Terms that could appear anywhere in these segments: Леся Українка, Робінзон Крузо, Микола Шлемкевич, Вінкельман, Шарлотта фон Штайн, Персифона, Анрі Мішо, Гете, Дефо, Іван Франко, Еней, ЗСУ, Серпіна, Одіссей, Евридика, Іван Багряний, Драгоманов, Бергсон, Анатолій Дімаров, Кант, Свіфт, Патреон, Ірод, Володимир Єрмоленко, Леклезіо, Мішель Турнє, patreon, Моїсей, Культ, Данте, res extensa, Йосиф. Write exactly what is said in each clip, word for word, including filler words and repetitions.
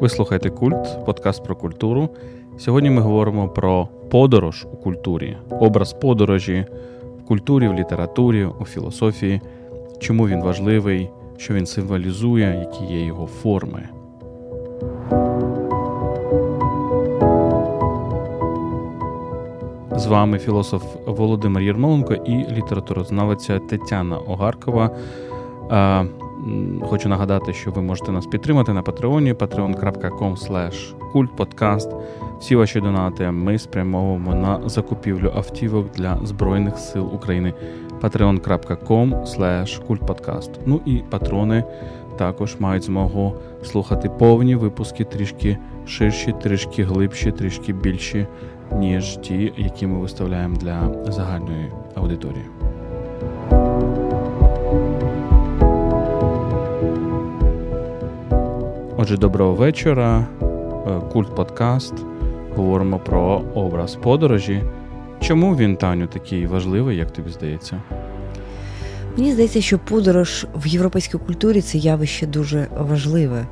Ви слухаєте «Культ», подкаст про культуру. Сьогодні ми говоримо про подорож у культурі, образ подорожі в культурі, в літературі, у філософії, чому він важливий, що він символізує, які є його форми. З вами філософ Володимир Єрмоленко і літературознавиця Тетяна Огаркова. Хочу нагадати, що ви можете нас підтримати на Патреоні, патреон крапка ком слеш культ подкаст. Всі ваші донати ми спрямовуємо на закупівлю автівок для Збройних сил України. патреон крапка ком слеш культ подкаст. Ну і патрони також мають змогу слухати повні випуски, трішки ширші, трішки глибші, трішки більші, ніж ті, які ми виставляємо для загальної аудиторії. Отже, доброго вечора. Культ-подкаст. Говоримо про образ подорожі. Чому він, Таню, такий важливий, як тобі здається? Мені здається, що подорож в європейській культурі – це явище дуже важливе.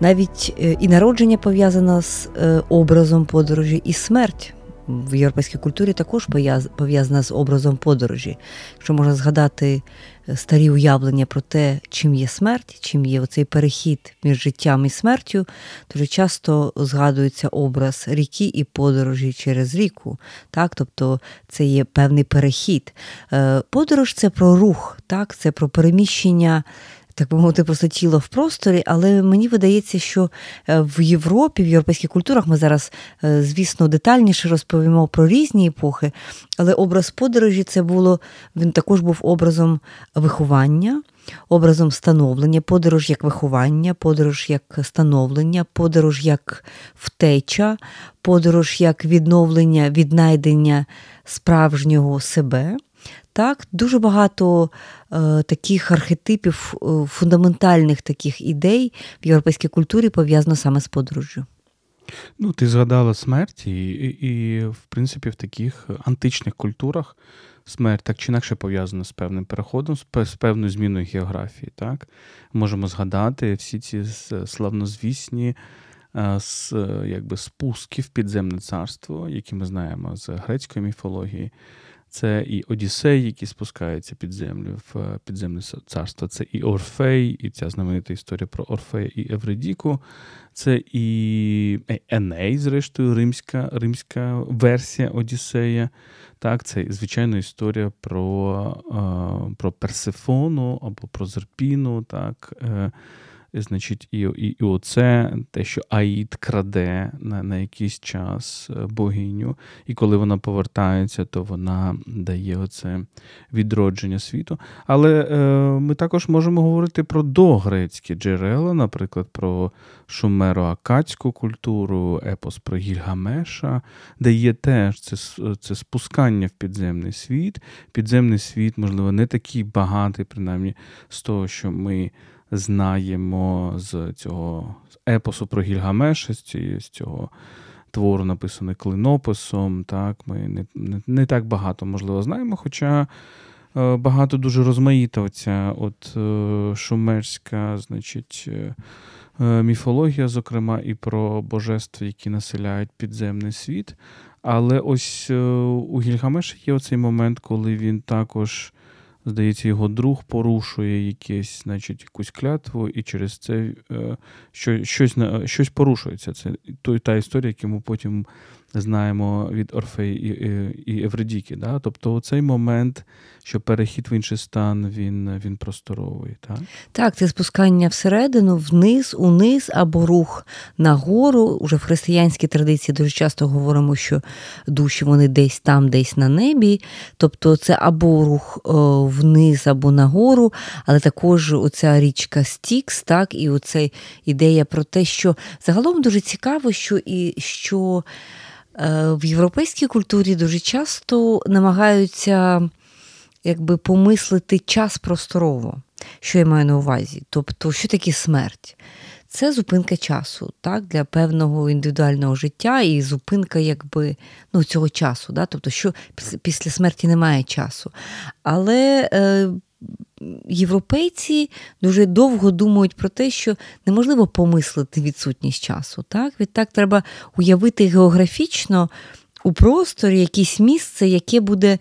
Навіть і народження пов'язано з образом подорожі, і смерть в європейській культурі також пов'язана з образом подорожі. Якщо можна згадати старі уявлення про те, чим є смерть, чим є оцей перехід між життям і смертю, дуже часто згадується образ ріки і подорожі через ріку. Так? Тобто це є певний перехід. Подорож – це про рух, так? Це про переміщення, так би мовити, просто тіло в просторі, але мені видається, що в Європі, в європейських культурах, ми зараз, звісно, детальніше розповімо про різні епохи, але образ подорожі це було, він також був образом виховання, образом становлення, подорож як виховання, подорож як становлення, подорож як втеча, подорож як відновлення, віднайдення справжнього себе. Так, дуже багато е, таких архетипів, е, фундаментальних таких ідей в європейській культурі пов'язано саме з подорожжю. Ну, ти згадала смерть, і, і, і, в принципі, в таких античних культурах смерть так чи інакше пов'язана з певним переходом, з певною зміною географії. Так? Можемо згадати всі ці славнозвісні з, якби, спуски в підземне царство, які ми знаємо з грецької міфології. Це і Одіссей, який спускається під землю, в підземне царство. Це і Орфей, і ця знаменита історія про Орфея і Евридику. Це і Еней, зрештою, римська, римська версія Одіссея. Так, це, звичайно, історія про, про Персифону або про Серпіну. Так, значить, і, і, і оце те, що Аїд краде на, на якийсь час богиню, і коли вона повертається, то вона дає оце відродження світу. Але е, ми також можемо говорити про догрецькі джерела, наприклад, про шумеро-акадську культуру, епос про Гільгамеша, де є теж це, це спускання в підземний світ. Підземний світ, можливо, не такий багатий, принаймні, з того, що ми знаємо з цього епосу про Гільгамеша, з цього твору, написаного клинописом. Так, ми не, не, не так багато, можливо, знаємо, хоча багато дуже розмаїта оця от шумерська, значить, міфологія, зокрема, і про божества, які населяють підземний світ. Але ось у Гільгамеша є оцей момент, коли він також, здається, його друг порушує якісь, значить, якусь клятву, і через це що, щось, щось порушується. Це та історія, яку ми потім знаємо від Орфея і Евридіки. Да? Тобто цей момент, що перехід в інший стан, він, він просторовий. Так? Так, це спускання всередину, вниз, униз, або рух нагору. Уже в християнській традиції дуже часто говоримо, що душі, вони десь там, десь на небі. Тобто це або рух вниз, або нагору, але також оця річка Стікс, так, і оця ідея про те, що загалом дуже цікаво, що і що в європейській культурі дуже часто намагаються, якби, помислити час просторово, що я маю на увазі. Тобто, що таке смерть? Це зупинка часу, так, для певного індивідуального життя і зупинка, якби, ну, цього часу. Да? Тобто, що після смерті немає часу. Але е, європейці дуже довго думають про те, що неможливо помислити відсутність часу. Так? Відтак треба уявити географічно у просторі якесь місце, яке буде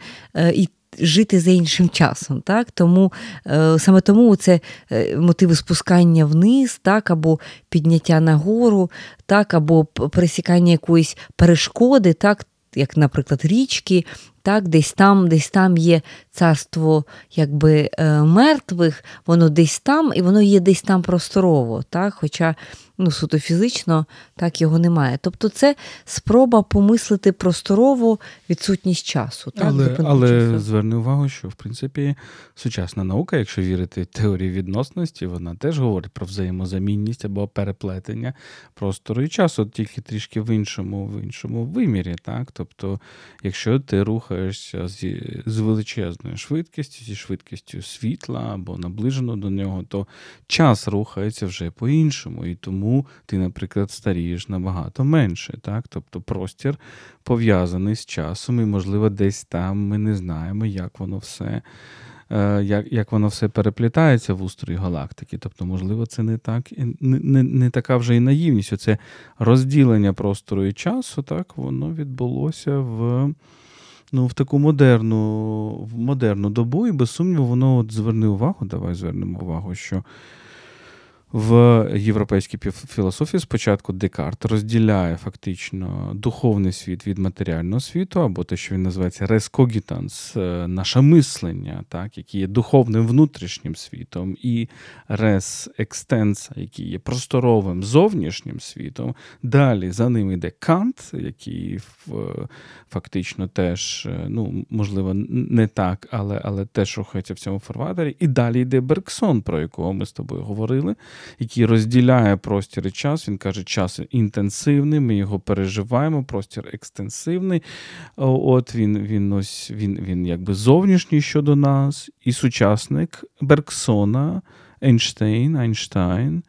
і жити за іншим часом. Так? Тому, саме тому це мотиви спускання вниз, так? Або підняття нагору, так? Або пересікання якоїсь перешкоди, так? Як, наприклад, річки, так, десь там, десь там є царство якби мертвих, воно десь там, і воно є десь там просторово, так, хоча ну, суто фізично так його немає. Тобто це спроба помислити просторово відсутність часу. Так? Але, але зверни увагу, що, в принципі, сучасна наука, якщо вірити теорії відносності, вона теж говорить про взаємозамінність або переплетення простору і часу, тільки трішки в іншому, в іншому вимірі. Так? Тобто, якщо ти рухаєшся зі, з величезною швидкістю, зі швидкістю світла або наближено до нього, то час рухається вже по-іншому, і тому Тому ти, наприклад, старієш набагато менше, так? Тобто простір пов'язаний з часом, і, можливо, десь там ми не знаємо, як воно все, як, як воно все переплітається в устрої галактики. Тобто, можливо, це не, так, не, не, не така вже і наївність. Оце розділення простору і часу, так, воно відбулося в, ну, в таку модерну, в модерну добу, і без сумніву, воно от зверни увагу, давай звернемо увагу, що в європейській філософії спочатку Декарт розділяє фактично духовний світ від матеріального світу, або те, що він називається «res cogitans», наше мислення, так, яке є духовним внутрішнім світом, і «res extensa», який є просторовим зовнішнім світом. Далі за ним йде Кант, який фактично теж, ну, можливо, не так, але, але теж рухається в цьому фарватері. І далі йде Бергсон, про якого ми з тобою говорили, який розділяє простір і час. Він каже, час інтенсивний, ми його переживаємо, простір екстенсивний. От він, він, ось, він, він якби зовнішній щодо нас. І сучасник Бергсона, Ейнштейн, Айнштайн,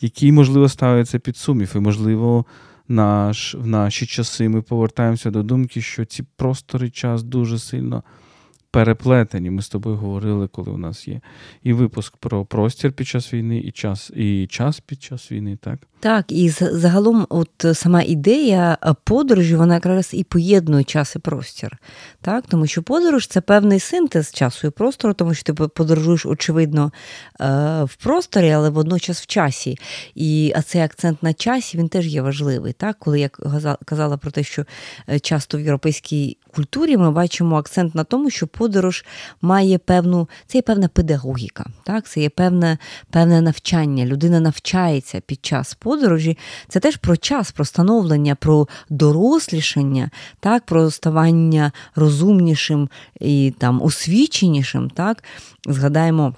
який, можливо, ставиться під сумнів. І, можливо, наш, в наші часи ми повертаємося до думки, що ці простори і час дуже сильно переплетені. Ми з тобою говорили, коли у нас є і випуск про простір під час війни, і час, і час під час війни, так? Так, і загалом от сама ідея подорожі, вона якраз і поєднує час і простір, так? Тому що подорож – це певний синтез часу і простору, тому що ти подорожуєш, очевидно, в просторі, але водночас в часі. І, а цей акцент на часі, він теж є важливий, так? Коли я казала про те, що часто в європейській культурі ми бачимо акцент на тому, що подорож має певну, це є певна педагогіка, так? Це є певне, певне навчання, людина навчається під час подорожі. Подорожі, це теж про час, про становлення, про дорослішання, так, про ставання розумнішим і там освіченішим, так, згадаємо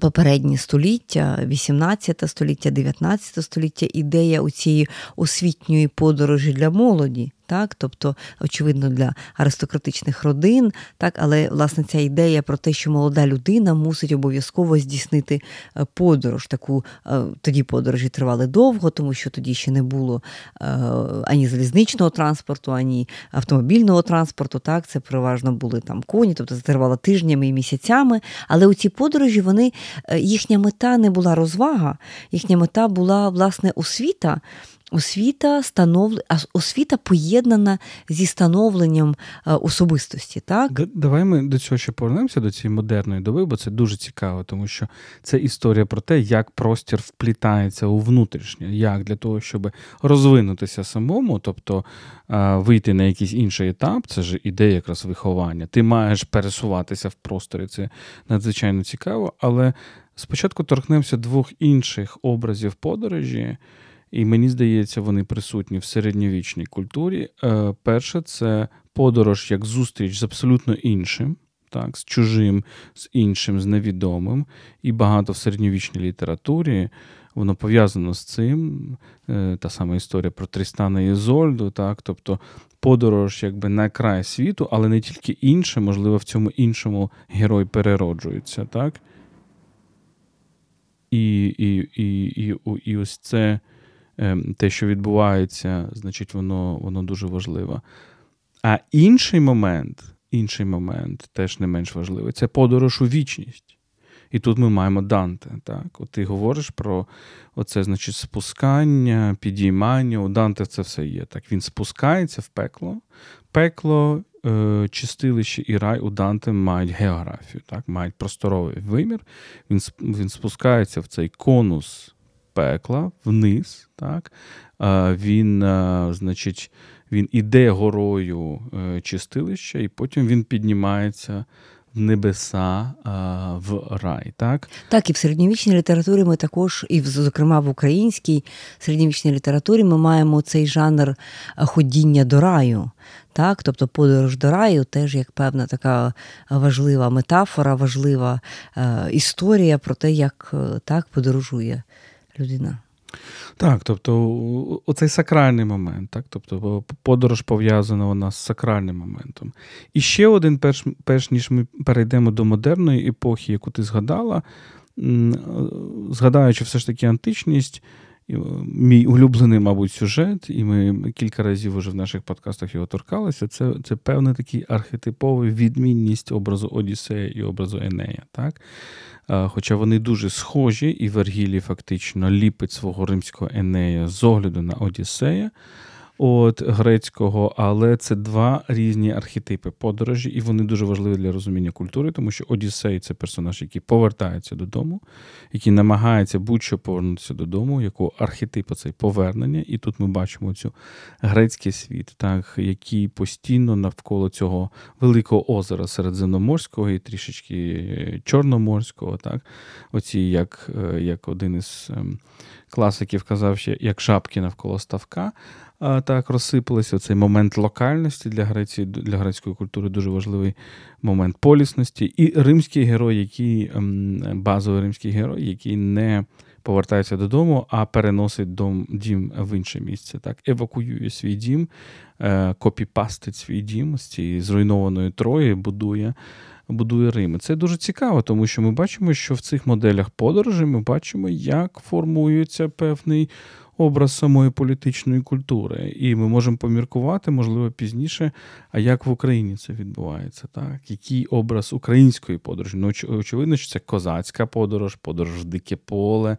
попередні століття, вісімнадцяте століття, дев'ятнадцяте століття, ідея у цієї освітньої подорожі для молоді, так, тобто, очевидно, для аристократичних родин, так, але, власне, ця ідея про те, що молода людина мусить обов'язково здійснити подорож. Таку, тоді подорожі тривали довго, тому що тоді ще не було ані залізничного транспорту, ані автомобільного транспорту, так, це переважно були там коні, тобто це тривало тижнями і місяцями, але у ці подорожі вони, їхня мета не була розвага, їхня мета була, власне, освіта, Освіта, станов... освіта поєднана зі становленням особистості, так? Давай ми до цього ще повернемося, до цієї модерної доби, бо це дуже цікаво, тому що це історія про те, як простір вплітається у внутрішнє, як для того, щоб розвинутися самому, тобто вийти на якийсь інший етап, це ж ідея якраз виховання. Ти маєш пересуватися в просторі, це надзвичайно цікаво, але спочатку торкнемося двох інших образів подорожі, і мені здається, вони присутні в середньовічній культурі. Перше, це подорож як зустріч з абсолютно іншим, так, з чужим, з іншим, з невідомим. І багато в середньовічній літературі воно пов'язано з цим. Та сама історія про Тристана і Ізольду, так, тобто подорож якби на край світу, але не тільки інше, можливо, в цьому іншому герой перероджується, так? І, і, і, і, і ось це те, що відбувається, значить, воно, воно дуже важливе. А інший момент, інший момент, теж не менш важливий, це подорож у вічність. І тут ми маємо Данте. Так? От ти говориш про оце, значить, спускання, підіймання. У Данте це все є. Так? Він спускається в пекло. Пекло, е- чистилище і рай у Данте мають географію, так? Мають просторовий вимір. Він, він спускається в цей конус пекла вниз. Так? Е- він, е- значить, він іде горою е- чистилища, і потім він піднімається небеса, а, в рай, так? Так, і в середньовічній літературі ми також, і, зокрема, в українській середньовічній літературі ми маємо цей жанр ходіння до раю, так? Тобто подорож до раю теж як певна така важлива метафора, важлива е, історія про те, як так подорожує людина. Так, тобто оцей сакральний момент, так, тобто подорож пов'язана вона з сакральним моментом. І ще один, перш, перш ніж ми перейдемо до модерної епохи, яку ти згадала, згадаючи все ж таки античність, мій улюблений, мабуть, сюжет, і ми кілька разів уже в наших подкастах його торкалися, це, це певна така архетипова відмінність образу Одіссея і образу Енея. Так? Хоча вони дуже схожі, і Вергілій фактично ліпить свого римського Енея з огляду на Одіссея, от грецького, але це два різні архетипи подорожі, і вони дуже важливі для розуміння культури, тому що Одіссей – це персонаж, який повертається додому, який намагається будь-що повернутися додому, якого архетипу це повернення, і тут ми бачимо цю грецький світ, так, який постійно навколо цього великого озера Середземноморського і трішечки Чорноморського, так, оці, як, як один із класиків казав, як шапки навколо ставка, так розсипалися. Оцей момент локальності для Греції, для грецької культури дуже важливий момент полісності. І римський герой, який, базовий римський герой, який не повертається додому, а переносить дом, дім в інше місце. Так? Евакуює свій дім, копіпастить свій дім з цієї зруйнованої Трої, будує, будує Рим. Це дуже цікаво, тому що ми бачимо, що в цих моделях подорожі ми бачимо, як формується певний образ самої політичної культури. І ми можемо поміркувати, можливо, пізніше, а як в Україні це відбувається. Так? Який образ української подорожі? Ну, очевидно, що це козацька подорож, подорож в дике поле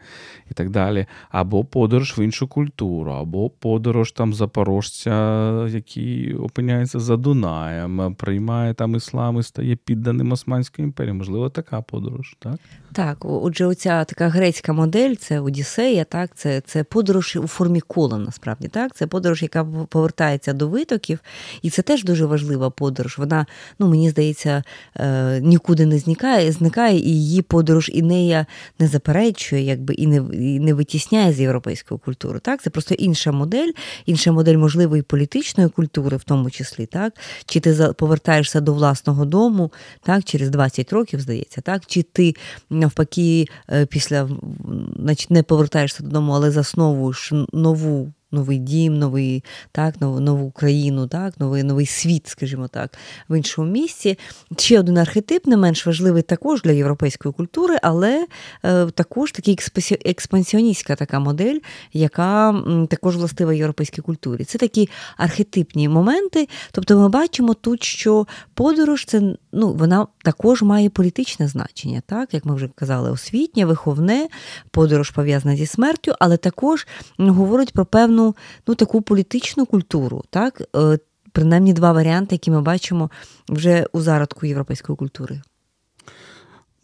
і так далі. Або подорож в іншу культуру, або подорож там запорожця, який опиняється за Дунаєм, приймає там іслам і стає підданим Османської імперії. Можливо, така подорож, так? Так, отже, оця така грецька модель, це Одіссея, так, це, це подорож у формі кола, насправді, так? Це подорож, яка повертається до витоків, і це теж дуже важлива подорож. Вона, ну, мені здається, нікуди не зникає, зникає, і її подорож Інея не заперечує, якби, і не, і не витісняє з європейської культури, так? Це просто інша модель, інша модель, можливо, і політичної культури в тому числі, так? Чи ти повертаєшся до власного дому, так, через двадцять років, здається, так? Чи ти, навпаки, після, значить, не повертаєшся додому, але засновуєш нову, новий дім, новий, так, нову, нову країну, так, новий, новий світ, скажімо так, в іншому місці. Ще один архетип, не менш важливий також для європейської культури, але е, також такий експансіоністська така модель, яка м, також властива європейській культурі. Це такі архетипні моменти, тобто ми бачимо тут, що подорож, це, ну, вона також має політичне значення, так, як ми вже казали, освітнє, виховне, подорож пов'язана зі смертю, але також говорить про певну, ну, таку політичну культуру, так? Принаймні два варіанти, які ми бачимо вже у зародку європейської культури.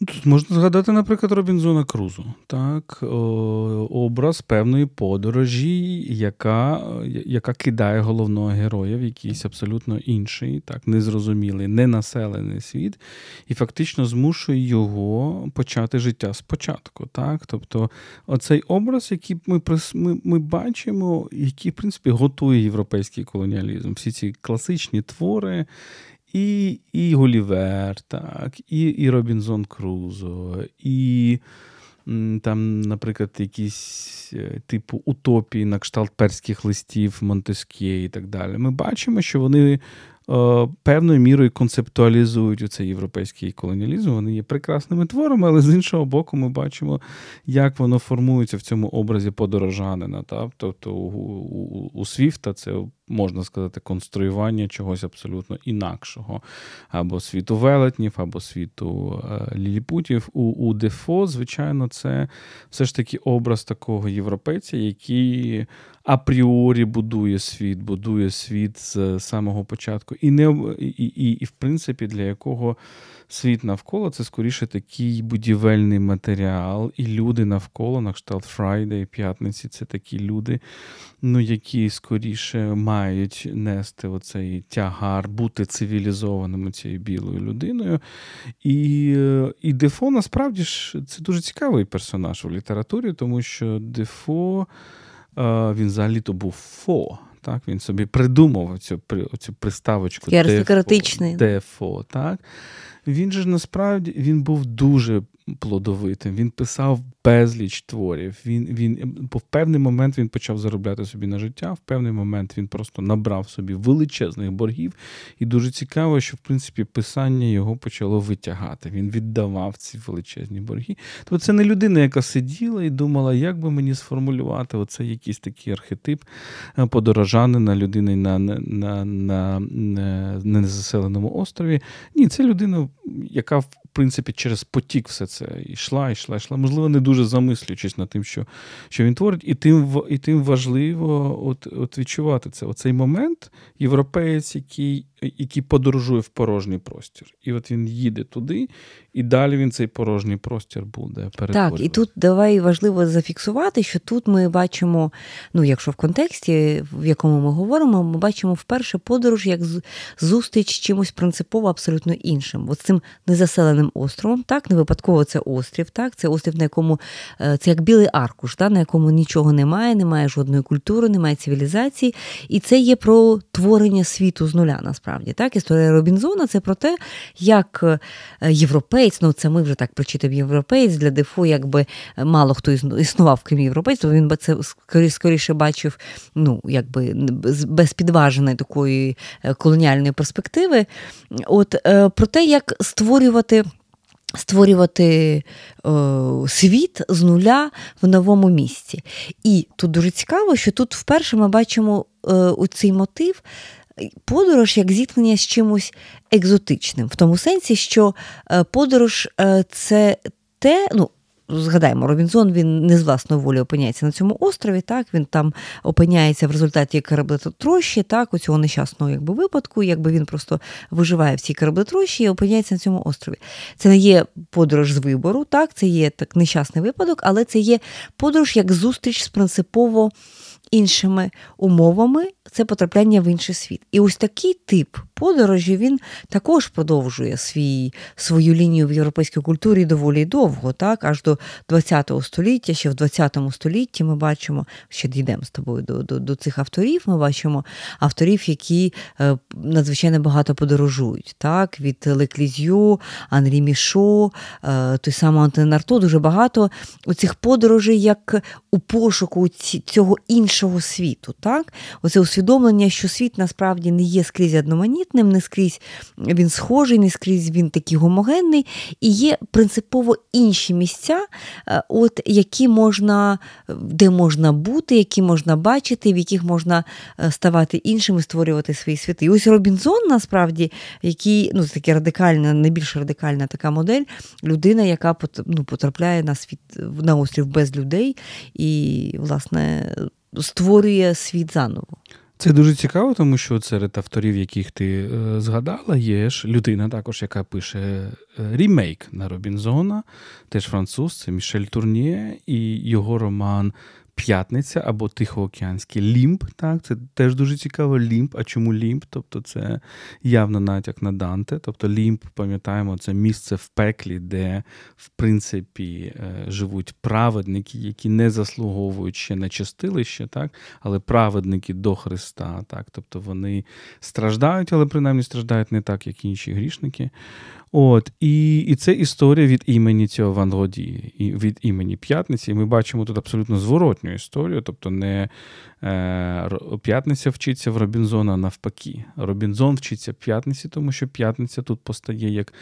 Тут можна згадати, наприклад, Робінзона Крузо, так, образ певної подорожі, яка, яка кидає головного героя в якийсь абсолютно інший, так, незрозумілий, ненаселений світ, і фактично змушує його почати життя спочатку, так, тобто оцей образ, який ми, ми, ми бачимо, який, в принципі, готує європейський колоніалізм, всі ці класичні твори, І, і Гулівер, так, і, і Робінзон Крузо, і там, наприклад, якісь типу утопії на кшталт перських листів, Монтескьє і так далі. Ми бачимо, що вони певною мірою концептуалізують у цей європейський колоніалізм. Вони є прекрасними творами, але з іншого боку ми бачимо, як воно формується в цьому образі подорожанина. Так? Тобто у, у, у Свіфта це можна сказати, конструювання чогось абсолютно інакшого. Або світу велетнів, або світу ліліпутів. У, у Дефо, звичайно, це все ж таки образ такого європейця, який апріорі будує світ, будує світ з самого початку. І, не, і, і, і в принципі, для якого світ навколо – це скоріше такий будівельний матеріал. І люди навколо, на кшталт Фрайдей, П'ятниці – це такі люди, ну, які скоріше мають нести оцей тягар, бути цивілізованими цією білою людиною. І, і Дефо, насправді, ж це дуже цікавий персонаж у літературі, тому що Дефо, він взагалі-то був фо. Так, він собі придумав цю, цю приставочку Дефо, Дефо, так. Він же насправді він був дуже плодовитим. Він писав безліч творів. Він, він, в певний момент він почав заробляти собі на життя, в певний момент він просто набрав собі величезних боргів. І дуже цікаво, що, в принципі, писання його почало витягати. Він віддавав ці величезні борги. Тобто це не людина, яка сиділа і думала, як би мені сформулювати оце якийсь такий архетип подорожанина, людини на, на, на, на, на незаселеному острові. Ні, це людина, яка, в принципі, через потік все це йшла, йшла, йшла. Можливо, не дуже замислюючись над тим, що, що він творить. І тим, і тим важливо от, от відчувати це. Оцей момент європеєць, який, який подорожує в порожній простір. І от він їде туди, і далі він цей порожній простір буде перетворювати. Так, і тут давай важливо зафіксувати, що тут ми бачимо, ну якщо в контексті, в якому ми говоримо, ми бачимо вперше подорож як зустріч з чимось принципово абсолютно іншим. От з цим незаселеним островом, так, не випадково це острів, так, це острів, на якому, це як білий аркуш, так, на якому нічого немає, немає жодної культури, немає цивілізації, і це є про творення світу з нуля, насправді, так, історія Робінзона, це про те, як європейць, ну це ми вже так прочитав європейць, для Дефо якби мало хто існував, крім європейців, він це скоріше бачив, ну, якби без підваженої такої колоніальної перспективи, от, про те, як створювати створювати о, світ з нуля в новому місці. І тут дуже цікаво, що тут вперше ми бачимо у цей мотив подорож як зіткнення з чимось екзотичним. В тому сенсі, що подорож – це те, ну, згадаємо, Робінзон, він не з власної волі опиняється на цьому острові, так, він там опиняється в результаті кораблетрощі, так, у цього нещасного якби випадку, якби він просто виживає в цій кораблетрощі і опиняється на цьому острові. Це не є подорож з вибору, так, це є так нещасний випадок, але це є подорож як зустріч з принципово іншими умовами, це потрапляння в інший світ. І ось такий тип подорожі, він також продовжує свій, свою лінію в європейській культурі доволі довго, так, аж до ХХ століття, ще в ХХ столітті ми бачимо, ще дійдемо з тобою до, до, до цих авторів, ми бачимо авторів, які надзвичайно багато подорожують, так, від Леклезіо, Анрі Мішо, той самий Антон Нарто, дуже багато оцих подорожей, як у пошуку цього іншого світу, так, оце усвідомлення, що світ насправді не є скрізь одноманітним, не скрізь він схожий, не скрізь він такий гомогенний, і є принципово інші місця, от які можна, де можна бути, які можна бачити, в яких можна ставати іншими, створювати свої світи. І ось Робінзон, насправді, який, ну, це така радикальна, найбільш радикальна така модель, людина, яка, ну, потрапляє на світ, на острів без людей і, власне, створює світ заново. Це дуже цікаво, тому що серед авторів, яких ти згадала, є ж людина також, яка пише рімейк на Робінзона, теж француз, це Мішель Турнє, і його роман «П'ятниця» або «Тихоокеанський лімб». Так, це теж дуже цікаво. Лімб. А чому лімб? Тобто це явно натяк на Данте. Тобто лімб, пам'ятаємо, це місце в пеклі, де, в принципі, живуть праведники, які не заслуговують ще на чистилище, так, але праведники до Христа. Так, тобто вони страждають, але принаймні страждають не так, як інші грішники. От, і, і це історія від імені цього Ван Годі, і від імені П'ятниці. І ми бачимо тут абсолютно зворотню історію. Тобто не е, П'ятниця вчиться в Робінзона, навпаки. Робінзон вчиться П'ятниці, тому що П'ятниця тут постає як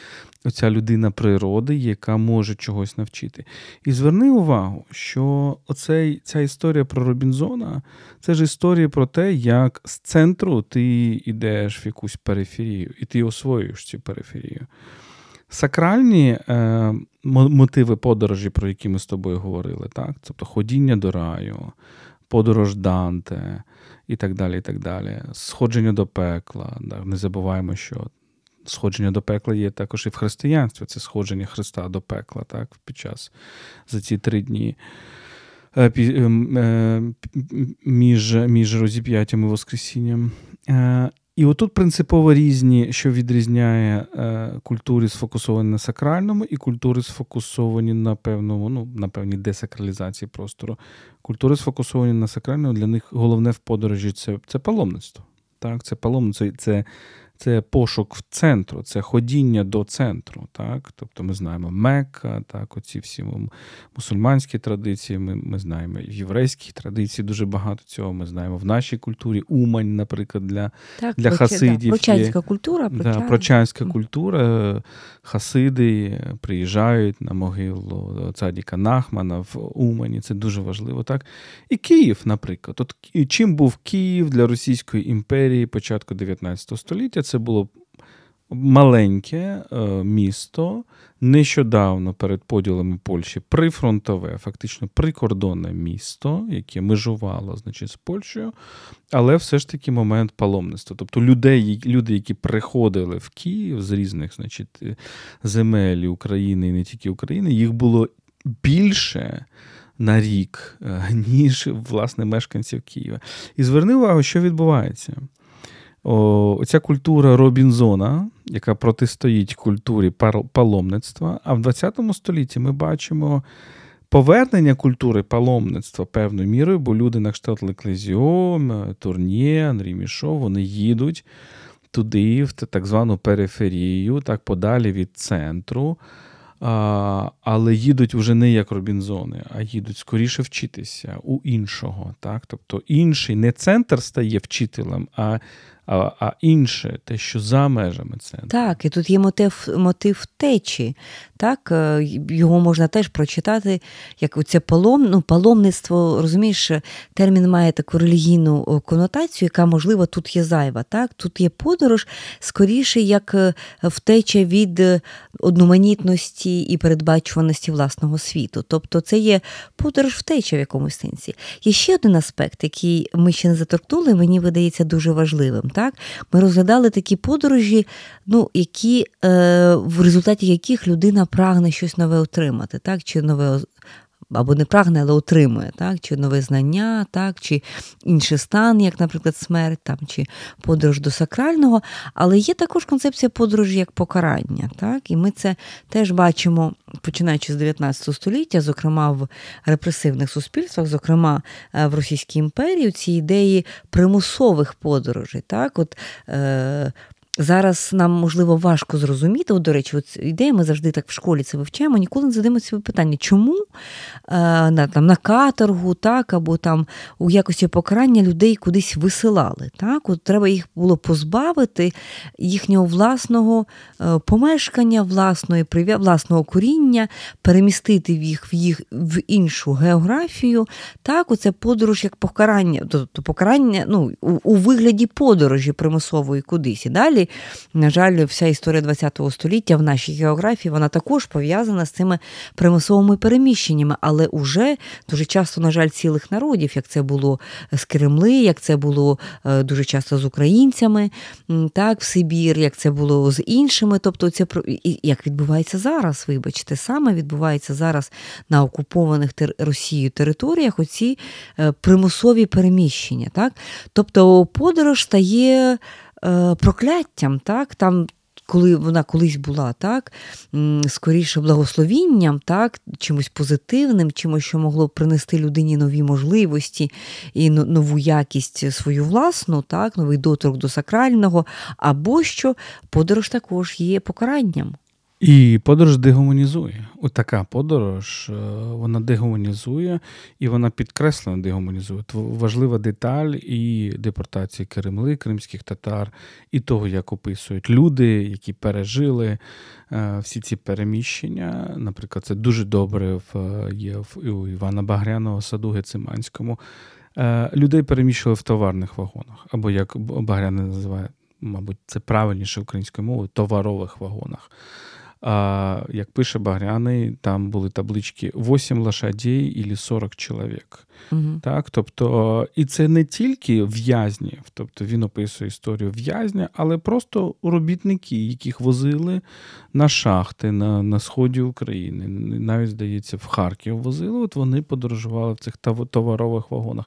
оця людина природи, яка може чогось навчити. І зверни увагу, що оцей, ця історія про Робінзона – це ж історія про те, як з центру ти йдеш в якусь периферію, і ти освоюєш цю периферію. Сакральні е, мотиви подорожі, про які ми з тобою говорили, так? Тобто ходіння до раю, подорож Данте і так далі, і так далі. Сходження до пекла. Так? Не забуваємо, що сходження до пекла є також і в християнстві. Це сходження Христа до пекла, так? Під час, за ці три дні е, е, між, між розіп'яттям і воскресінням. Е, І отут принципово різні, що відрізняє е, культури, сфокусовані на сакральному, і культури, сфокусовані на певному, ну, на певній десакралізації простору. Культури, сфокусовані на сакральному, для них головне в подорожі це, це паломництво. Так, це паломництво, це, це пошук в центру, це ходіння до центру. Так? Тобто ми знаємо Мекка, так, оці всі мусульманські традиції, ми, ми знаємо єврейські традиції, дуже багато цього. Ми знаємо в нашій культурі Умань, наприклад, для, так, для хасидів. Так, прочанська культура. Прочан... Да, прочанська культура. Хасиди приїжджають на могилу цадіка Нахмана в Умані, це дуже важливо. Так? І Київ, наприклад. От, чим був Київ для Російської імперії початку дев'ятнадцятого століття? Це було маленьке місто, нещодавно перед поділами Польщі прифронтове, фактично прикордонне місто, яке межувало, значить, з Польщею, але все ж таки момент паломництва. Тобто людей, люди, які приходили в Київ з різних, значить, земель України і не тільки України, їх було більше на рік, ніж, власне, мешканців Києва. І зверни увагу, що відбувається. О, оця культура Робінзона, яка протистоїть культурі паломництва, а в двадцятому столітті ми бачимо повернення культури паломництва певною мірою, бо люди на кшталт Леклезіо, Турнє, Андрій Мішо, вони їдуть туди, в так звану периферію, так подалі від центру, а, але їдуть вже не як Робінзони, а їдуть скоріше вчитися у іншого. Так? Тобто інший, не центр стає вчителем, а, а, а інше, те, що за межами центру. Так, і тут є мотив, мотив течі. Так? Його можна теж прочитати, як оце палом, ну, паломництво, розумієш, термін має таку релігійну конотацію, яка, можливо, тут є зайва. Так? Тут є подорож, скоріше, як втеча від одноманітності і передбачуваності власного світу. Тобто це є подорож втеча в якомусь сенсі. Є ще один аспект, який ми ще не заторкнули, мені видається дуже важливим. Так? Ми розглядали такі подорожі, ну, які, е, в результаті яких людина прагне щось нове отримати, так? Чи нове, або не прагне, але отримує, так? Чи нове знання, так? Чи інший стан, як, наприклад, смерть, там, чи подорож до сакрального. Але є також концепція подорожі як покарання. Так? І ми це теж бачимо, починаючи з дев'ятнадцятого століття, зокрема в репресивних суспільствах, зокрема в Російській імперії, ці ідеї примусових подорожей. Так? От, е- Зараз нам, можливо, важко зрозуміти, от, до речі, от ідея, ми завжди так в школі це вивчаємо, ніколи не задаємо собі питання, чому на, там, на каторгу, так, або там у якості покарання людей кудись висилали. Так? От треба їх було позбавити їхнього власного помешкання, власної, власного коріння, перемістити їх в, їх, в іншу географію. Так, оце подорож як покарання, тобто покарання, ну, у, у вигляді подорожі примусової кудись. І далі, на жаль, вся історія двадцятого століття в нашій географії, вона також пов'язана з цими примусовими переміщеннями, але уже дуже часто, на жаль, цілих народів, як це було з Кремли, як це було дуже часто з українцями, так, в Сибір, як це було з іншими, тобто це, як відбувається зараз, вибачте, саме відбувається зараз на окупованих Росією територіях оці примусові переміщення, так, тобто подорож стає прокляттям, так, там, коли вона колись була, так, скоріше благословінням, так, чимось позитивним, чимось, що могло принести людині нові можливості і нову якість свою власну, так, новий доторк до сакрального, або що подорож також є покаранням. І подорож дегуманізує. От така подорож, вона дегуманізує, і вона підкреслено дегуманізує. Важлива деталь і депортації Кремли, кримських татар, і того, як описують люди, які пережили всі ці переміщення. Наприклад, це дуже добре є у Івана Багряного саду Гециманському. Людей переміщували в товарних вагонах, або, як Багряний називає, мабуть, це правильніше українською мовою, товарових вагонах. А, як пише Багряний, там були таблички «вісім лошадей» ілі «сорок чоловік». Угу. Так, тобто, і це не тільки в'язні, тобто він описує історію в'язня, але просто робітники, яких возили на шахти, на, на сході України, навіть, здається, в Харків возили, от вони подорожували в цих товарових вагонах.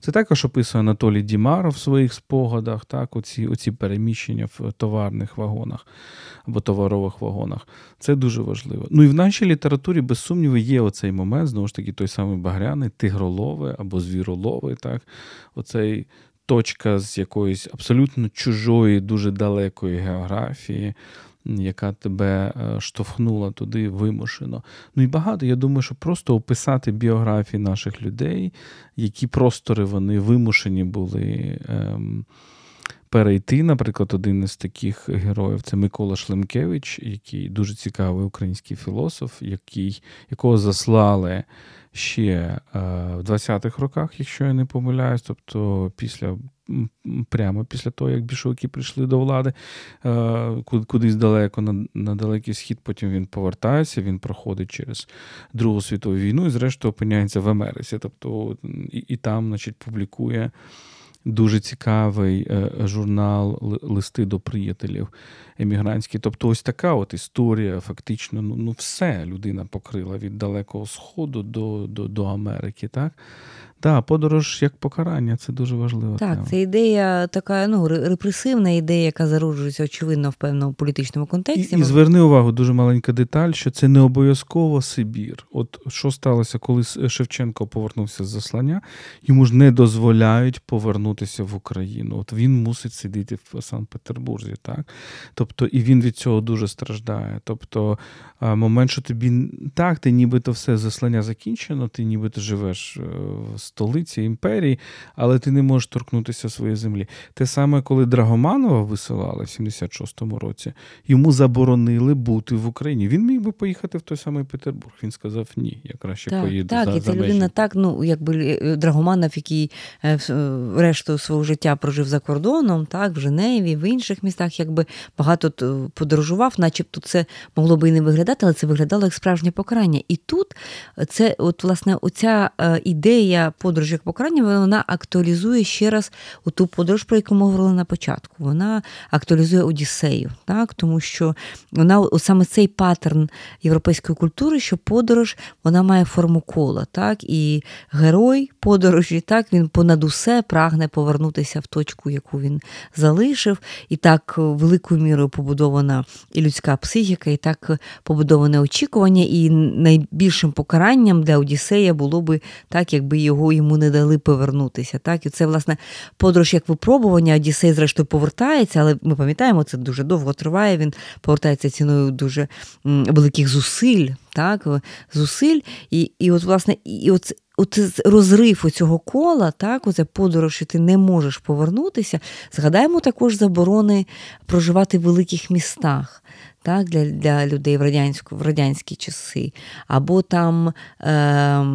Це також описує Анатолій Дімаров в своїх спогадах, так, оці, оці переміщення в товарних вагонах або товарових вагонах. Це дуже важливо. Ну і в нашій літературі, без сумніву, є оцей момент, знову ж таки, той самий Багряний, тигролови або звіролови, так? Оцей точка з якоїсь абсолютно чужої, дуже далекої географії, яка тебе штовхнула туди вимушено. Ну і багато, я думаю, що просто описати біографії наших людей, які простори вони вимушені були ем, перейти. Наприклад, один із таких героїв – це Микола Шлемкевич, який дуже цікавий український філософ, який, якого заслали ще е, в двадцятих роках, якщо я не помиляюсь, тобто після, прямо після того, як більшовики прийшли до влади, е, кудись далеко, на, на далекий схід, потім він повертається, він проходить через Другу світову війну і зрештою опиняється в Америці. Тобто і, і там, значить, публікує дуже цікавий журнал «Листи до приятелів емігрантські». Тобто ось така от історія, фактично, ну, ну все людина покрила від Далекого Сходу до, до, до Америки, так? Так, подорож як покарання, це дуже важливо. Так, тема. Це ідея така, ну, репресивна ідея, яка зароджується, очевидно, в певному політичному контексті. І, і зверни увагу, дуже маленька деталь, що це не обов'язково Сибір. От що сталося, коли Шевченко повернувся з заслання, йому ж не дозволяють повернутися в Україну. От він мусить сидіти в Санкт-Петербурзі, так? Тобто, і він від цього дуже страждає. Тобто, момент, що тобі, так, ти нібито все заслання закінчено, ти нібито живеш в столиці імперії, але ти не можеш торкнутися своєї землі. Те саме, коли Драгоманова висилали в сімдесят шостому році, йому заборонили бути в Україні. Він міг би поїхати в той самий Петербург. Він сказав, ні, я краще так, поїду так, за межі. Так, і ця людина так, ну, якби Драгоманов, який решту свого життя прожив за кордоном, так, в Женеві, в інших містах, якби багато подорожував, начебто це могло би і не виглядати, але це виглядало як справжнє покарання. І тут це, от, власне, оця ідея подорож як покарання, вона актуалізує ще раз ту подорож, про яку ми говорили на початку. Вона актуалізує Одіссею, так? Тому що вона саме цей паттерн європейської культури, що подорож, вона має форму кола, так? І герой подорожі, так, він понад усе прагне повернутися в точку, яку він залишив. І так великою мірою побудована і людська психіка, і так побудоване очікування, і найбільшим покаранням для Одіссея було би так, якби його йому не дали повернутися. Так? І це, власне, подорож як випробування. Одіссей, зрештою, повертається, але ми пам'ятаємо, це дуже довго триває, він повертається ціною дуже великих зусиль. Так? Зусиль. І, і от, власне, і от, от розрив у цього кола, так? Оце подорож, що ти не можеш повернутися. Згадаємо також заборони проживати в великих містах. Так? Для, для людей в, в радянські часи. Або там е,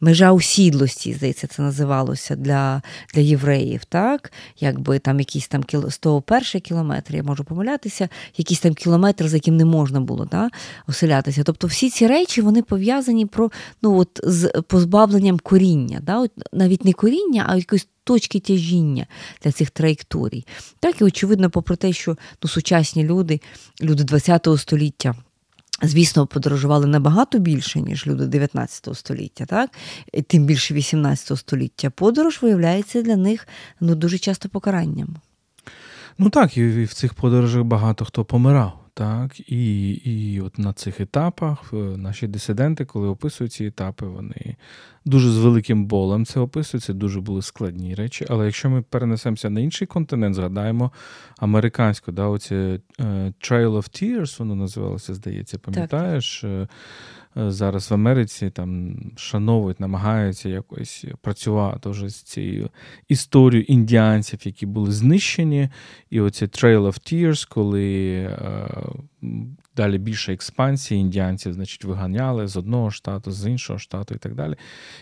межа усідлості, здається, це називалося для, для євреїв. Так? Якби там якийсь там сто перший кілометр, я можу помилятися, якийсь там кілометр, за яким не можна було, да, оселятися. Тобто всі ці речі, вони пов'язані про, ну, от, з позбавленням коріння. Да? От, навіть не коріння, а якось точки тяжіння для цих траєкторій. Так і, очевидно, попри те, що, ну, сучасні люди, люди ХХ століття, звісно, подорожували набагато більше, ніж люди дев'ятнадцятого століття, так? Тим більше вісімнадцятого століття. Подорож виявляється для них, ну, дуже часто покаранням. Ну так, і в цих подорожах багато хто помирав. Так, і, і от на цих етапах наші дисиденти, коли описують ці етапи, вони дуже з великим болем це описують, це дуже були складні речі. Але якщо ми перенесемося на інший континент, згадаємо американську, да, оці Trail of Tears, воно називалося, здається, пам'ятаєш? Так. Зараз в Америці там шановують, намагаються якось працювати вже з цією історією індіанців, які були знищені. І оце Trail of Tears, коли е, далі більше експансії індіанців, значить, виганяли з одного штату, з іншого штату і так далі.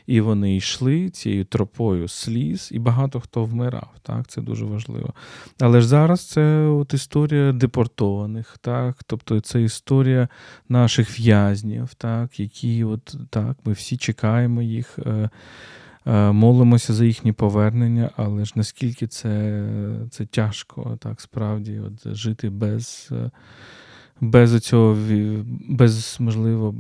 І вони йшли цією тропою сліз, і багато хто вмирав. Так, це дуже важливо. Але ж зараз це от історія депортованих, так, тобто це історія наших в'язнів, так, які от так, ми всі чекаємо їх, молимося за їхні повернення, але ж наскільки це, це тяжко, так справді, от, жити без, без цього, без, можливо,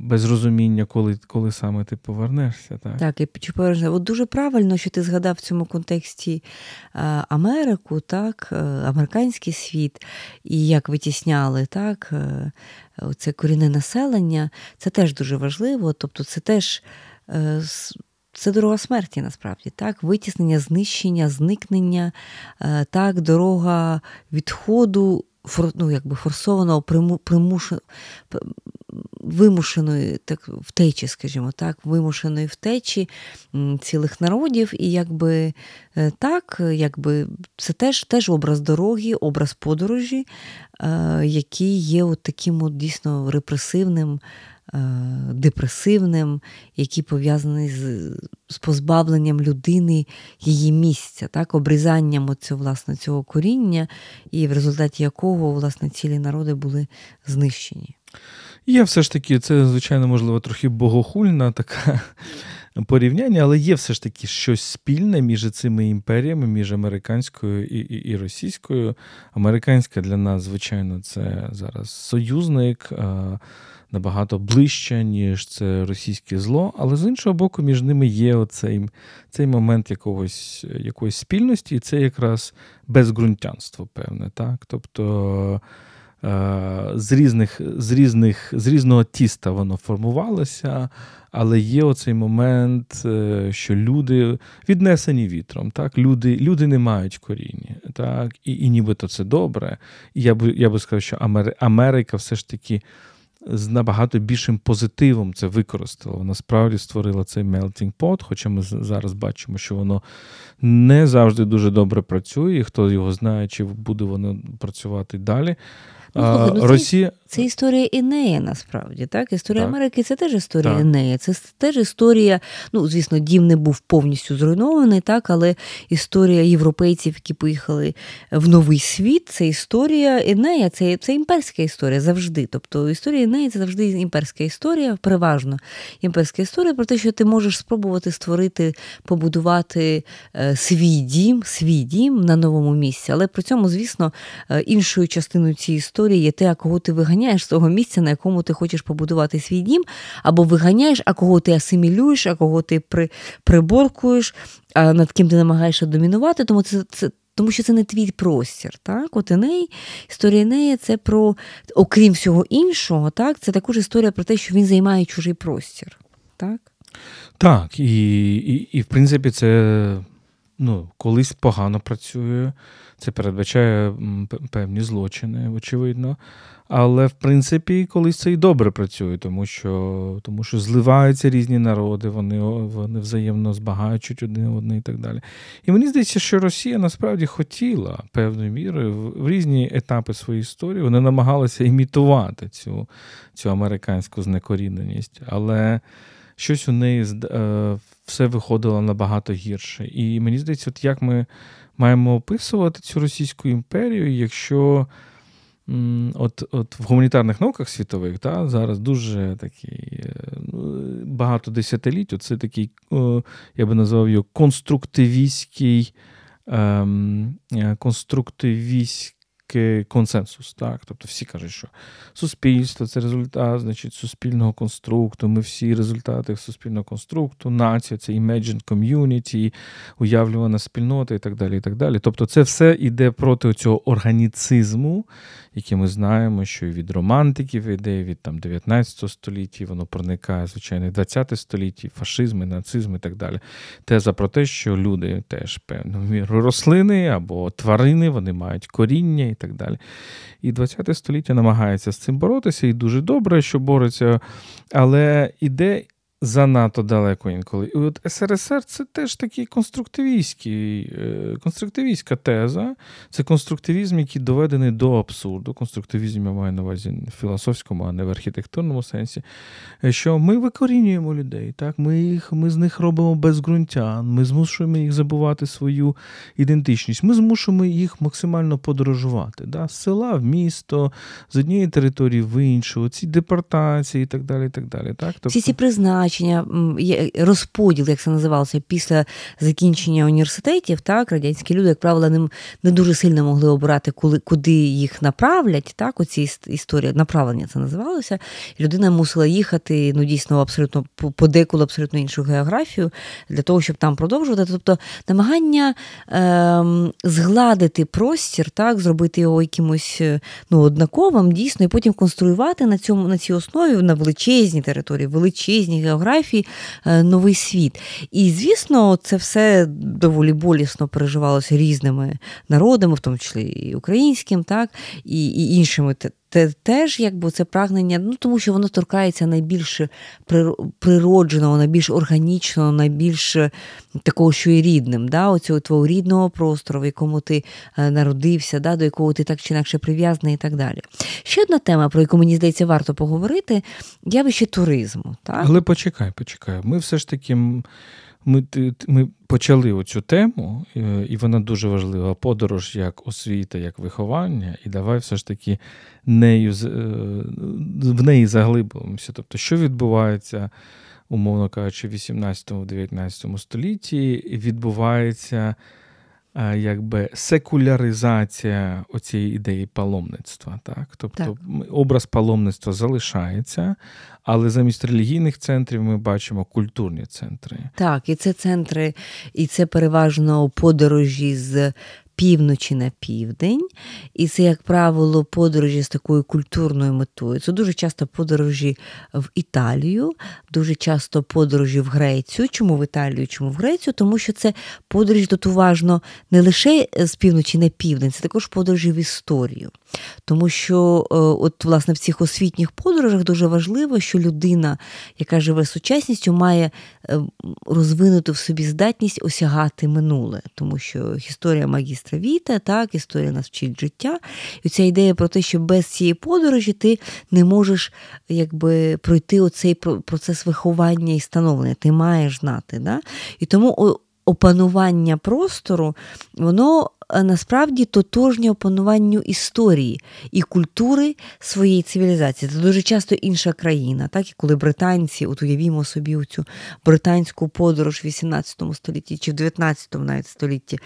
без розуміння, коли, коли саме ти повернешся. Так, так, і повернешся. От дуже правильно, що ти згадав в цьому контексті Америку, так, американський світ, і як витісняли, так, це корінне населення, це теж дуже важливо, тобто це теж це дорога смерті, насправді, так, витіснення, знищення, зникнення, так, дорога відходу, ну, якби форсованого, примушено, вимушеної так, втечі, скажімо так, вимушеної втечі цілих народів, і якби так, якби це теж, теж образ дороги, образ подорожі, який є от таким от дійсно репресивним, депресивним, який пов'язаний з, з позбавленням людини її місця, так, обрізанням оцю, власне, цього коріння, і в результаті якого, власне, цілі народи були знищені. Є все ж таки, це, звичайно, можливо, трохи богохульна така порівняння, але є все ж таки щось спільне між цими імперіями, між американською і, і, і російською. Американська для нас, звичайно, це зараз союзник, набагато ближче, ніж це російське зло, але з іншого боку між ними є оцей, цей момент якогось, якоїсь спільності, і це якраз безґрунтянство, певне, так? Тобто з різних, з різних, з різного тіста воно формувалося, але є оцей момент, що люди віднесені вітром, так? Люди, люди не мають коріння, так? І, і нібито це добре. І я б, я би сказав, що Америка все ж таки з набагато більшим позитивом це використала. Вона справді створила цей melting pot, хоча ми зараз бачимо, що воно не завжди дуже добре працює, і хто його знає, чи буде воно працювати далі. Ну, слухай, ну, Росія... це, це історія Енея, насправді, так? Історія так. Америки – це теж історія так. Енея, це теж історія, ну, звісно, дім не був повністю зруйнований, так, але історія європейців, які поїхали в новий світ, це історія Енея, це, це імперська історія завжди, тобто історія Енея – це завжди імперська історія, переважно імперська історія про те, що ти можеш спробувати створити, побудувати свій дім, свій дім на новому місці, але при цьому, звісно, іншою частиною цієї історії є те, а кого ти виганяєш з того місця, на якому ти хочеш побудувати свій дім, або виганяєш, а кого ти асимілюєш, а кого ти при, приборкуєш, а над ким ти намагаєшся домінувати, тому це, це тому що це не твій простір, так? От Еней, історія Енея це про, окрім всього іншого, так, це також історія про те, що він займає чужий простір, так? Так, і, і, і в принципі це, ну, колись погано працює, це передбачає певні злочини, очевидно. Але, в принципі, колись це і добре працює, тому що, тому що зливаються різні народи, вони, вони взаємно збагачують один одне і так далі. І мені здається, що Росія насправді хотіла певною мірою в різні етапи своєї історії, вони намагалися імітувати цю, цю американську знекоріненість, але щось у неї все виходило набагато гірше. І мені здається, от як ми маємо описувати цю Російську імперію, якщо от, от в гуманітарних науках світових, та, зараз дуже такий, багато десятиліть, це такий, я би назвав його, конструктивістський, конструктивістський консенсус, так? Тобто всі кажуть, що суспільство – це результат, значить, суспільного конструкту, ми всі результати суспільного конструкту, нація – це imagined community, уявлювана спільнота і так далі, і так далі. Тобто це все йде проти цього органіцизму, який ми знаємо, що і від романтиків іде, від там, дев'ятнадцятого століття, воно проникає, звичайно, і двадцяте століття, фашизм, і нацизм і так далі. Теза про те, що люди теж, певно, міру рослини або тварини, вони мають коріння і так далі. І двадцяте століття намагається з цим боротися, і дуже добре, що бореться, але іде занадто далеко інколи. І от ес ер ес ер – це теж такий конструктивістський, конструктивістська теза. Це конструктивізм, який доведений до абсурду. Конструктивізм я маю на увазі в філософському, а не в архітектурному сенсі. Що ми викорінюємо людей, так? Ми, їх, ми з них робимо безґрунтян, ми змушуємо їх забувати свою ідентичність, ми змушуємо їх максимально подорожувати. Так? З села в місто, з однієї території в іншу, оці депортації і так далі, і так далі. Так? Тобто... Всі ці призначення, розподіл, як це називалося, після закінчення університетів, так, радянські люди, як правило, не, не дуже сильно могли обирати, коли, куди їх направлять, так, оці історії, направлення це називалося, людина мусила їхати, ну, дійсно, абсолютно, подекуди абсолютно іншу географію, для того, щоб там продовжувати, тобто, намагання е-м, згладити простір, так, зробити його якимось, ну, однаковим, дійсно, і потім конструювати на цьому, на цій основі, на величезній території, величезній географії, новий світ. І, звісно, це все доволі болісно переживалося різними народами, в тому числі і українським, так, і, і іншими теж, якби це прагнення, ну, тому що воно торкається найбільш природженого, найбільш органічного, найбільш такого, що і рідним, да, оцього твого рідного простору, в якому ти народився, да, до якого ти так чи інакше прив'язаний і так далі. Ще одна тема, про яку, мені здається, варто поговорити, явище туризму, так? Але почекай, почекай. Ми все ж таки ми, ми почали оцю тему, і вона дуже важлива. Подорож як освіта, як виховання, і давай все ж таки нею, в неї заглибимося. Тобто, що відбувається, умовно кажучи, в вісімнадцятому-дев'ятнадцятому столітті, відбувається якби секуляризація оцієї ідеї паломництва. Так? Тобто так. Образ паломництва залишається, але замість релігійних центрів ми бачимо культурні центри. Так, і це центри, і це переважно подорожі з півночі на південь, і це, як правило, подорожі з такою культурною метою. Це дуже часто подорожі в Італію, дуже часто подорожі в Грецію. Чому в Італію, чому в Грецію? Тому що це подорожі тут уважно не лише з півночі на південь, це також подорожі в історію. Тому що, от, власне, в цих освітніх подорожах дуже важливо, що людина, яка живе сучасністю, має розвинуту в собі здатність осягати минуле. Тому що історія магістра Віта, так, історія нас вчить життя. І ця ідея про те, що без цієї подорожі ти не можеш, якби, пройти оцей процес виховання і становлення. Ти маєш знати, да? І тому опанування простору, воно насправді тотожнє опануванню історії і культури своєї цивілізації. Це дуже часто інша країна, так, і коли британці, от уявімо собі цю британську подорож в вісімнадцятому столітті чи в дев'ятнадцятому навіть столітті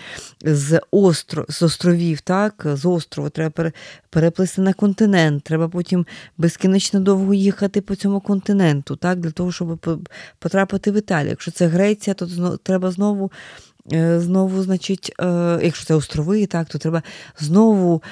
з остров, з островів, так, з острова треба переплисти на континент, треба потім безкінечно довго їхати по цьому континенту, так, для того, щоб потрапити в Італію. Якщо це Греція, то треба знову Знову, значить, якщо це острови, так, то треба знову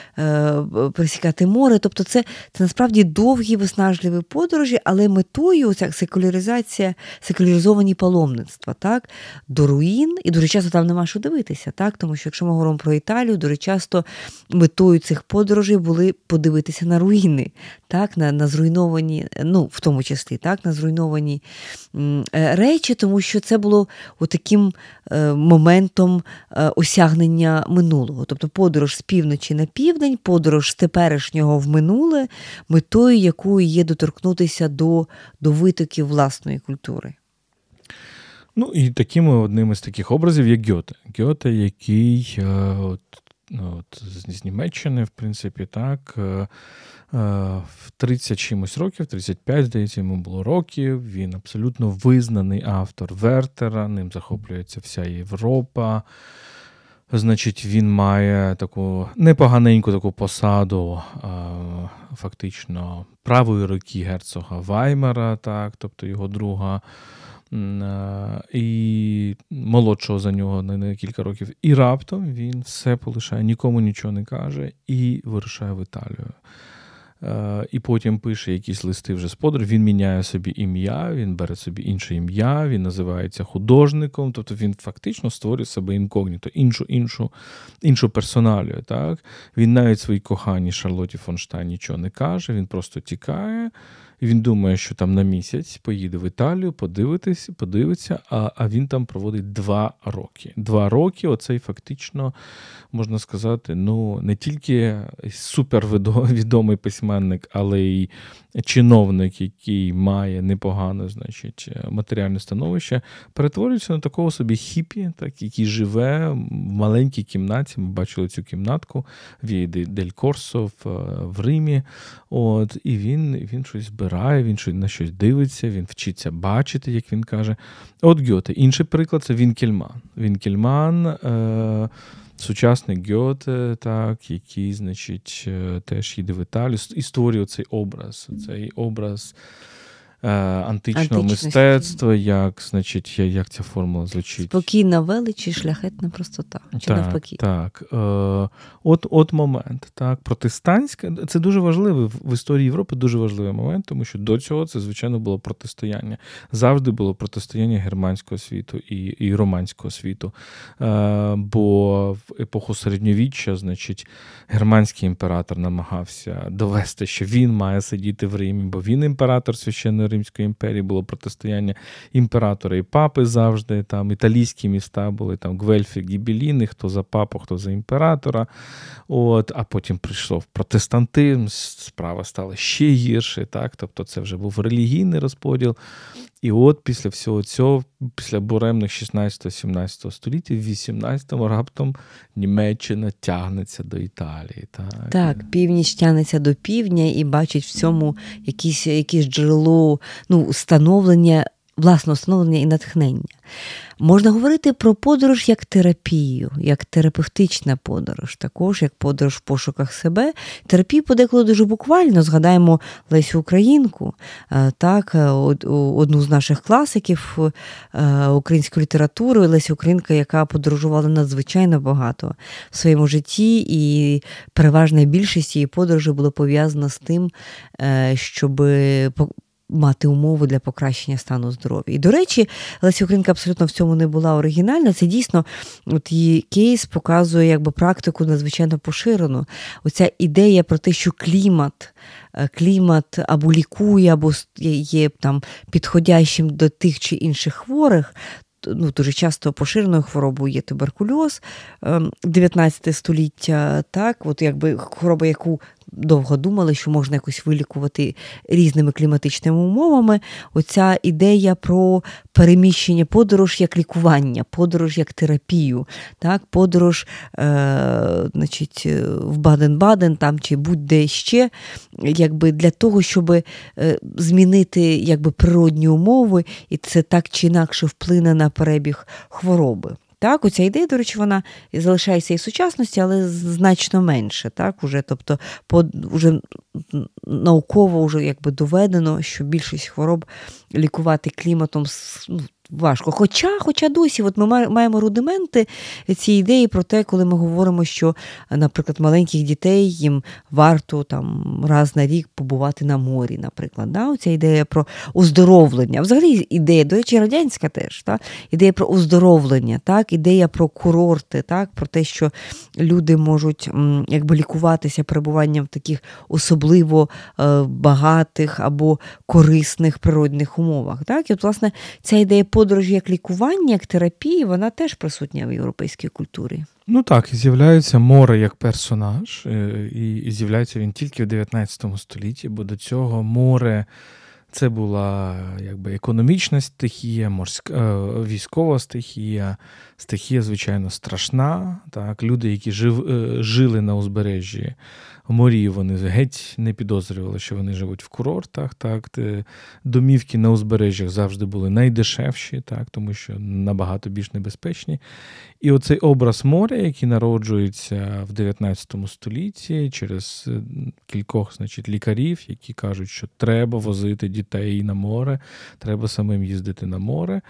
пересікати море. Тобто це, це насправді довгі виснажливі подорожі, але метою ця секуляризація, секуляризовані паломництва, так, до руїн, і дуже часто там нема що дивитися, так, тому що якщо ми говоримо про Італію, дуже часто метою цих подорожей були подивитися на руїни, так, на, на зруйновані, ну, в тому числі, так, на зруйновані м, речі, тому що це було отаким моментом, моментом осягнення минулого. Тобто подорож з півночі на південь, подорож з теперішнього в минуле, метою якої є доторкнутися до, до витоків власної культури. Ну, і таким одним із таких образів є Гете. Гете, який от, от, з Німеччини, в принципі, так, в тридцять чимось років, тридцять п'ять, здається, йому було років, він абсолютно визнаний автор Вертера, ним захоплюється вся Європа, Значить, він має таку непоганеньку таку посаду фактично правої руки герцога Ваймера, так, тобто його друга, і молодшого за нього на кілька років. І раптом він все полишає, нікому нічого не каже і вирушає в Італію. І потім пише якісь листи вже з подорож, він міняє собі ім'я, він бере собі інше ім'я, він називається художником, тобто він фактично створює себе інкогніто, іншу, іншу, іншу персоналію. Так? Він навіть своїй коханій Шарлотті фон Штайн нічого не каже, він просто тікає, і він думає, що там на місяць поїде в Італію, подивитись, подивиться, а, а він там проводить два роки. Два роки, оцей фактично, можна сказати, ну, не тільки супервідомий письменник, але й чиновник, який має непогане, значить, матеріальне становище, перетворюється на такого собі хіпі, так, який живе в маленькій кімнаті. Ми бачили цю кімнатку в Ель Корсо в Римі. От, і він, він щось збирає, він на щось дивиться, він вчиться бачити, як він каже. От Гете. Інший приклад – це Вінкельман. Вінкельман е- – сучасник Гете, так, який, значить, теж їде в Італію і створює цей образ, цей образ е- античного мистецтва, як, значить, як ця формула звучить. Спокійна велич і шляхетна простота. Чи так, навпаки? Так. Е- от, от момент. Так. Протестантська – це дуже важливий в історії Європи, дуже важливий момент, тому що до цього це, звичайно, було протистояння. Завжди було протистояння германського світу і, і романського світу. Е- бо в епоху середньовіччя, значить, германський імператор намагався довести, що він має сидіти в Римі, бо він імператор священної Римської імперії, було протистояння імператора і папи завжди, там італійські міста були, там Гвельфі, Гібеліни, хто за папу, хто за імператора. От, а потім прийшов протестантизм, справа стала ще гірше, так, тобто це вже був релігійний розподіл. І от після всього цього, після буремних шістнадцятого-сімнадцятого століття, в вісімнадцятому раптом Німеччина тягнеться до Італії. Так, так, північ тягнеться до півдня і бачить в цьому якісь, якісь джерело, ну, становлення, власне, становлення і натхнення. Можна говорити про подорож як терапію, як терапевтична подорож, також як подорож в пошуках себе. Терапію подеколи дуже буквально. Згадаємо Лесю Українку, так, одну з наших класиків української літератури, Леся Українка, яка подорожувала надзвичайно багато в своєму житті, і переважна більшість її подорожей була пов'язана з тим, щоб мати умови для покращення стану здоров'я. І, до речі, Леся Українка абсолютно в цьому не була оригінальна. Це дійсно, от її кейс показує якби практику надзвичайно поширену. Оця ідея про те, що клімат, клімат або лікує, або є там підходящим до тих чи інших хворих. Ну, дуже часто поширеною хворобою є туберкульоз дев'ятнадцятого століття, так, от якби хвороба, яку довго думали, що можна якось вилікувати різними кліматичними умовами. Оця ідея про переміщення, подорож як лікування, подорож як терапію, так, подорож, е, значить, в Баден-Баден там чи будь-де ще, якби для того, щоб змінити якби природні умови, і це так чи інакше вплине на перебіг хвороби. Так, оця ідея, до речі, вона залишається і в сучасності, але значно менше. Так, уже, тобто, по, уже науково вже якби доведено, що більшість хвороб лікувати кліматом ну, важко. Хоча, хоча досі, от ми маємо рудименти цієї ідеї про те, коли ми говоримо, що, наприклад, маленьких дітей їм варто там раз на рік побувати на морі, наприклад. Да? Оця ідея про оздоровлення. Взагалі ідея, до речі, радянська теж, та? Ідея про оздоровлення, так? Ідея про курорти, так? Про те, що люди можуть якби лікуватися перебуванням в таких особливо багатих або корисних природних умовах. Так? І от, власне, ця ідея по подорож як лікування, як терапії, вона теж присутня в європейській культурі. Ну так, і з'являється море як персонаж, і з'являється він тільки в дев'ятнадцятому столітті, бо до цього море Це була якби економічна стихія, морська, військова стихія, стихія, звичайно, страшна. Так, люди, які жив, жили на узбережжі морів, вони геть не підозрювали, що вони живуть в курортах. Так, домівки на узбережжях завжди були найдешевші, так, тому що набагато більш небезпечні. І оцей образ моря, який народжується в дев'ятнадцятому столітті через кількох, значить, лікарів, які кажуть, що треба возити дітей на море, треба самим їздити на море.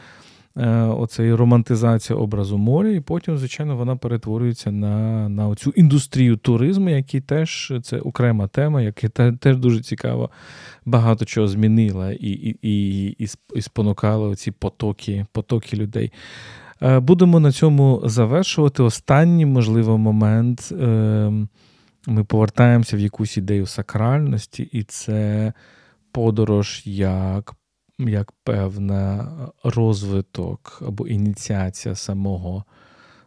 Оцей романтизація образу моря, і потім, звичайно, вона перетворюється на, на цю індустрію туризму, який теж, це окрема тема, яка теж дуже цікаво багато чого змінила і, і, і, і спонукала ці потоки, потоки людей. Будемо на цьому завершувати. Останній, можливо, момент. Ми повертаємося в якусь ідею сакральності, і це подорож як, як певна розвиток або ініціація самого,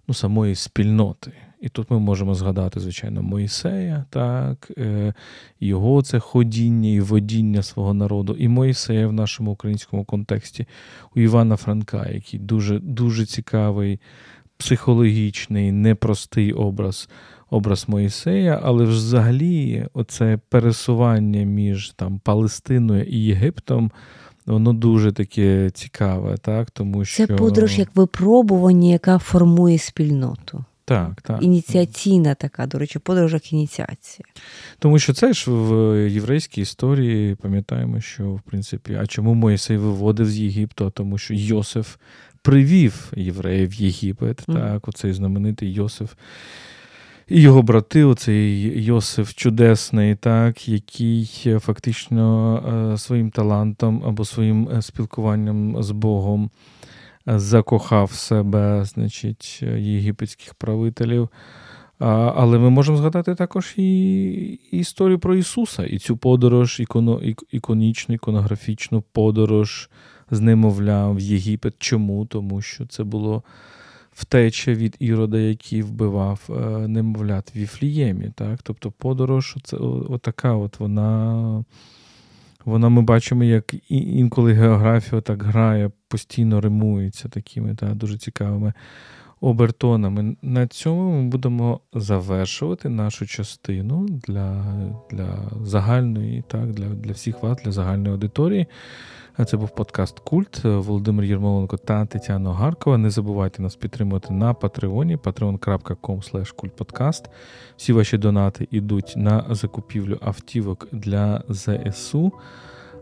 ну, самої спільноти. І тут ми можемо згадати, звичайно, Моїсея, так, його це ходіння і водіння свого народу, і Моїсея в нашому українському контексті, у Івана Франка, який дуже, дуже цікавий, психологічний, непростий образ, образ Моїсея, але взагалі оце пересування між там Палестиною і Єгиптом, воно дуже таке цікаве, так, тому що... Це подорож як випробування, яка формує спільноту. Так, так. Ініціаційна така, до речі, подорож як ініціація. Тому що це ж в єврейській історії, пам'ятаємо, що, в принципі, а чому Мойсей виводив з Єгипту? Тому що Йосиф привів євреїв в Єгипет, mm. так, оцей знаменитий Йосиф. І його брати, оцей Йосиф чудесний, так, який фактично своїм талантом або своїм спілкуванням з Богом закохав себе, значить, єгипетських правителів. Але ми можемо згадати також і історію про Ісуса, і цю подорож, іконо, іконічну, іконографічну подорож з немовлям в Єгипет. Чому? Тому що це було втеча від Ірода, який вбивав немовлят в Віфліємі. Так? Тобто подорож, це отака от вона... Вона, ми бачимо, як інколи географія так грає, постійно римується такими та, дуже цікавими обертонами. На цьому ми будемо завершувати нашу частину для, для загальної, так, для, для всіх вас, для загальної аудиторії. Це був подкаст «Культ». Володимир Єрмоленко та Тетяна Огаркова. Не забувайте нас підтримувати на Патреоні, патреон крапка ком слеш культподкаст. Всі ваші донати йдуть на закупівлю автівок для ЗСУ.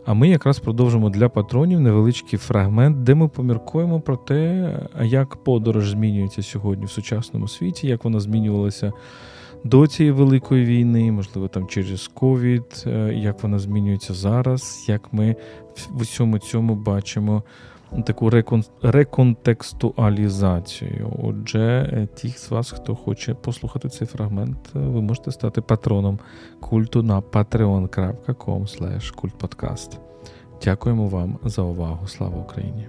А ми якраз продовжимо для патронів невеличкий фрагмент, де ми поміркуємо про те, як подорож змінюється сьогодні в сучасному світі, як вона змінювалася до цієї великої війни, можливо, там через ковід, як вона змінюється зараз, як ми в усьому цьому бачимо таку рекон... реконтекстуалізацію. Отже, тих з вас, хто хоче послухати цей фрагмент, ви можете стати патроном культу на патреон крапка ком слеш культподкаст. Дякуємо вам за увагу. Слава Україні!